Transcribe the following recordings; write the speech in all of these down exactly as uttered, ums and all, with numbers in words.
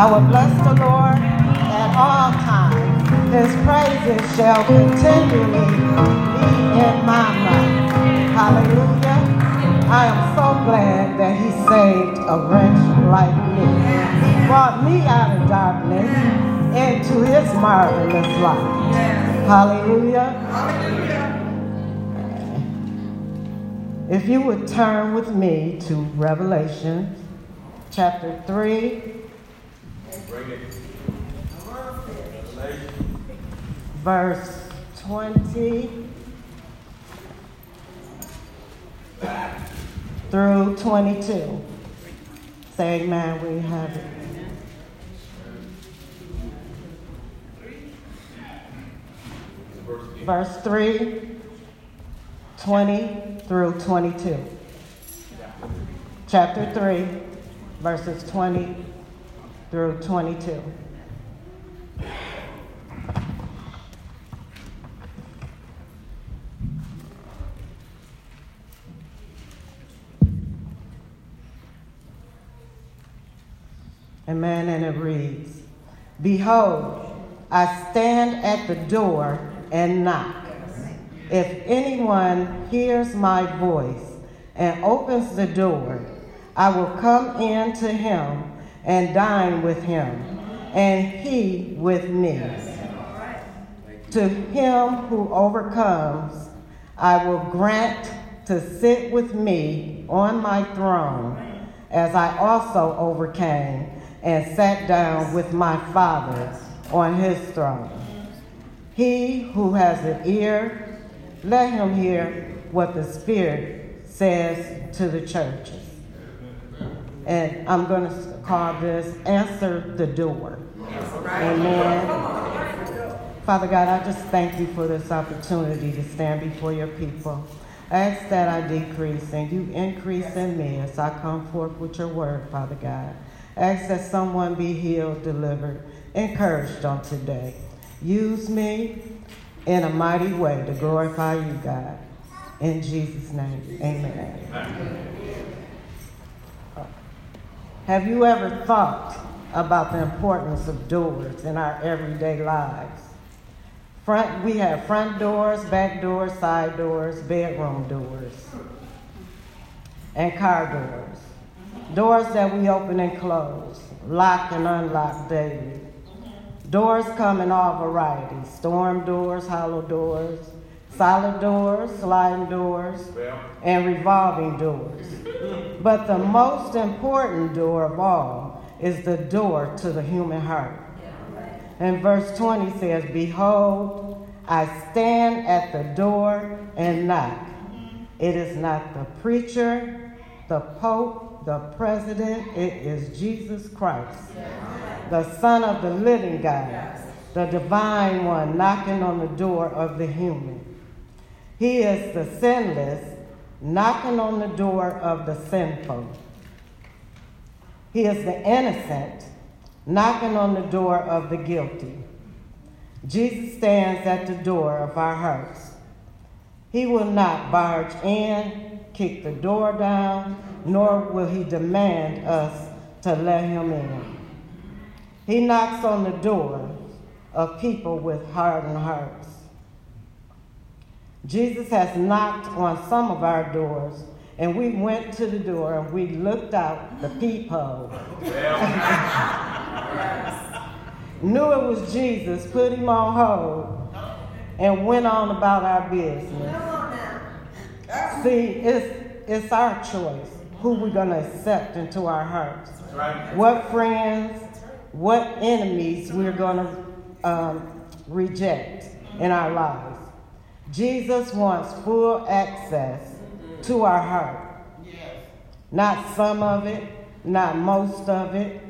I will bless the Lord at all times. His praises shall continually be in my mouth. Hallelujah. I am so glad that he saved a wretch like me. He brought me out of darkness into his marvelous light. Hallelujah. Hallelujah. If you would turn with me to Revelation chapter three. Bring it. Verse twenty through twenty-two. Say amen, we have it. Verse three, twenty through twenty-two. Chapter three, verses twenty through twenty-two. Amen. And it reads, "Behold, I stand at the door and knock. If anyone hears my voice and opens the door, I will come in to him and dine with him, and he with me. To him who overcomes, I will grant to sit with me on my throne, as I also overcame and sat down with my Father on his throne. He who has an ear, let him hear what the Spirit says to the churches." And I'm going to call this Answer the Door. Amen. Father God, I just thank you for this opportunity to stand before your people. I ask that I decrease and you increase in me as I come forth with your word, Father God. I ask that someone be healed, delivered, encouraged on today. Use me in a mighty way to glorify you, God. In Jesus' name, amen. Amen. Have you ever thought about the importance of doors in our everyday lives? Front, we have front doors, back doors, side doors, bedroom doors, and car doors. Doors that we open and close, lock and unlock daily. Doors come in all varieties: storm doors, hollow doors, solid doors, sliding doors, and revolving doors. But the most important door of all is the door to the human heart. And verse twenty says, "Behold, I stand at the door and knock. It is not the preacher, the pope, the president. It is Jesus Christ, the Son of the living God, the divine one, knocking on the door of the human. He is the sinless, knocking on the door of the sinful. He is the innocent, knocking on the door of the guilty. Jesus stands at the door of our hearts. He will not barge in, kick the door down, nor will he demand us to let him in. He knocks on the door of people with hardened hearts. Jesus has knocked on some of our doors, and we went to the door and we looked out the peephole. Knew it was Jesus, put him on hold, and went on about our business. See, it's it's our choice who we're going to accept into our hearts. Right. What friends, what enemies we're going to um, reject in our lives. Jesus wants full access to our heart. Yes. Not some of it, not most of it.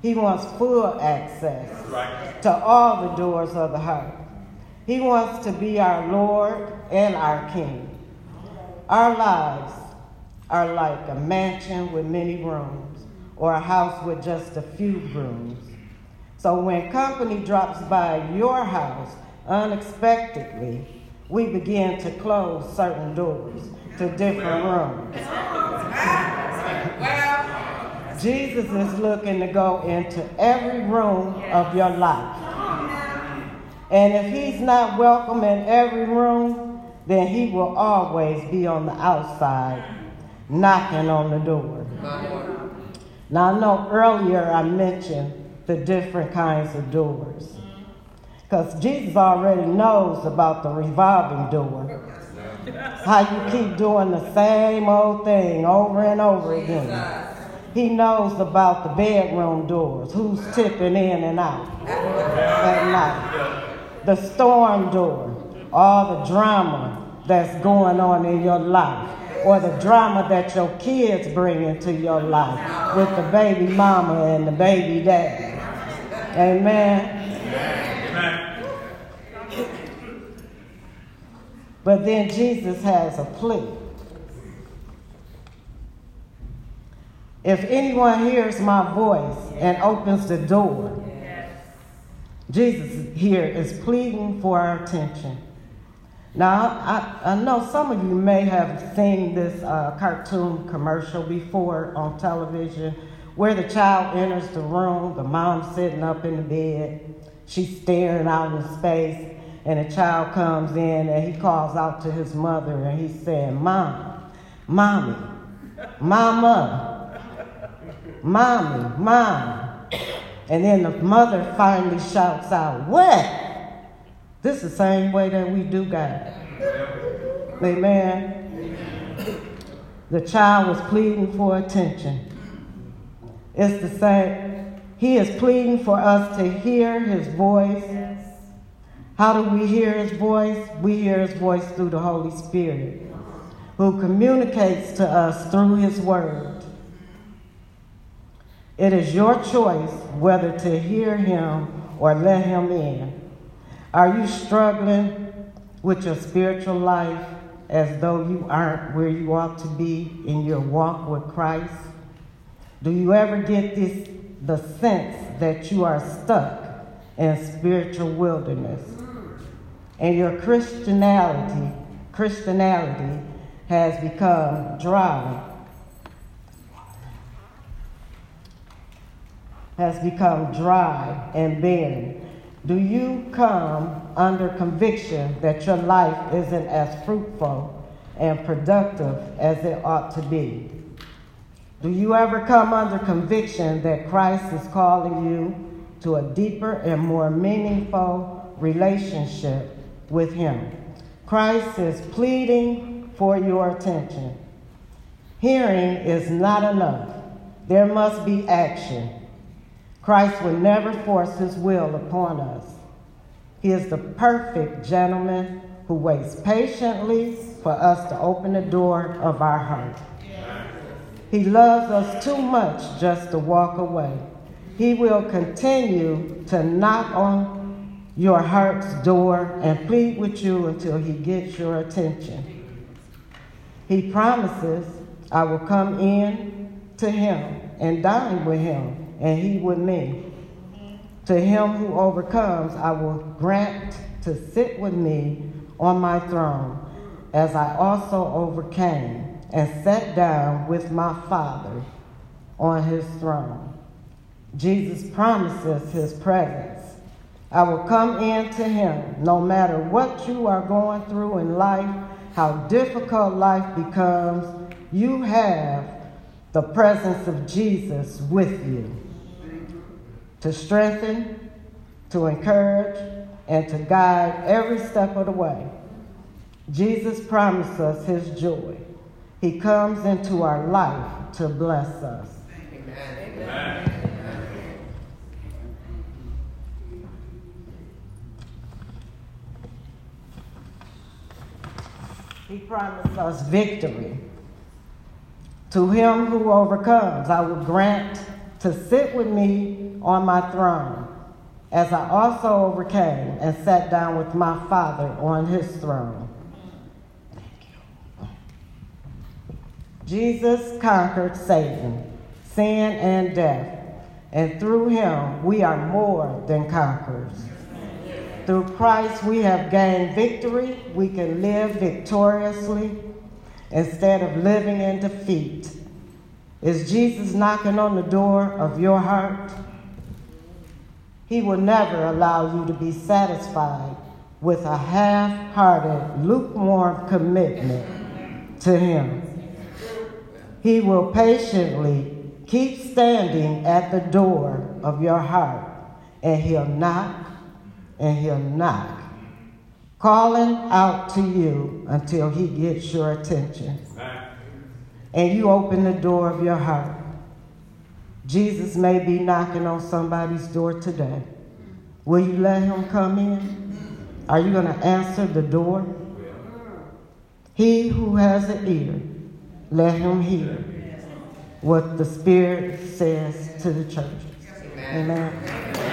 He wants full access right. to all the doors of the heart. He wants to be our Lord and our King. Our lives are like a mansion with many rooms or a house with just a few rooms. So when company drops by your house unexpectedly, we begin to close certain doors to different rooms. Jesus is looking to go into every room of your life. And if he's not welcome in every room, then he will always be on the outside, knocking on the door. Now, I know earlier I mentioned the different kinds of doors, because Jesus already knows about the revolving door. How you keep doing the same old thing over and over again. He knows about the bedroom doors, who's tipping in and out at night. The storm door, all the drama that's going on in your life, or the drama that your kids bring into your life with the baby mama and the baby daddy. Amen? Amen. But then Jesus has a plea. If anyone hears my voice and opens the door, Jesus here is pleading for our attention. Now, I, I know some of you may have seen this uh, cartoon commercial before on television where the child enters the room, the mom's sitting up in the bed, she's staring out in space, and the child comes in and he calls out to his mother and he's saying, Mom, Mommy, Mama, Mommy, Mom. And then the mother finally shouts out, what? This is the same way that we do God. Amen. Amen. The child was pleading for attention. It's the same. He is pleading for us to hear his voice. How do we hear his voice? We hear his voice through the Holy Spirit, who communicates to us through his word. It is your choice whether to hear him or let him in. Are you struggling with your spiritual life as though you aren't where you ought to be in your walk with Christ? Do you ever get this the sense that you are stuck in spiritual wilderness? And your Christianity, Christianity has become dry. has become dry and barren. Do you come under conviction that your life isn't as fruitful and productive as it ought to be? Do you ever come under conviction that Christ is calling you to a deeper and more meaningful relationship with him? Christ is pleading for your attention. Hearing is not enough. There must be action. Christ will never force his will upon us. He is the perfect gentleman who waits patiently for us to open the door of our heart. He loves us too much just to walk away. He will continue to knock on your heart's door and plead with you until he gets your attention. He promises, I will come in to him and dine with him, and he with me. To him who overcomes, I will grant to sit with me on my throne, as I also overcame and sat down with my Father on his throne. Jesus promises his presence. I will come in to him no matter what you are going through in life, how difficult life becomes. You have the presence of Jesus with you to strengthen, to encourage, and to guide every step of the way. Jesus promises us his joy. He comes into our life to bless us. Amen. Amen. He promises us victory. To him who overcomes, I will grant to sit with me on my throne, as I also overcame and sat down with my Father on his throne. Thank you. Jesus conquered Satan, sin, and death, and through him we are more than conquerors. Through Christ we have gained victory. We can live victoriously instead of living in defeat. Is Jesus knocking on the door of your heart? He will never allow you to be satisfied with a half-hearted, lukewarm commitment to him. He will patiently keep standing at the door of your heart, and he'll knock, and he'll knock, calling out to you until he gets your attention. And you open the door of your heart. Jesus may be knocking on somebody's door today. Will you let him come in? Are you going to answer the door? He who has an ear, let him hear what the Spirit says to the churches. Amen. Amen.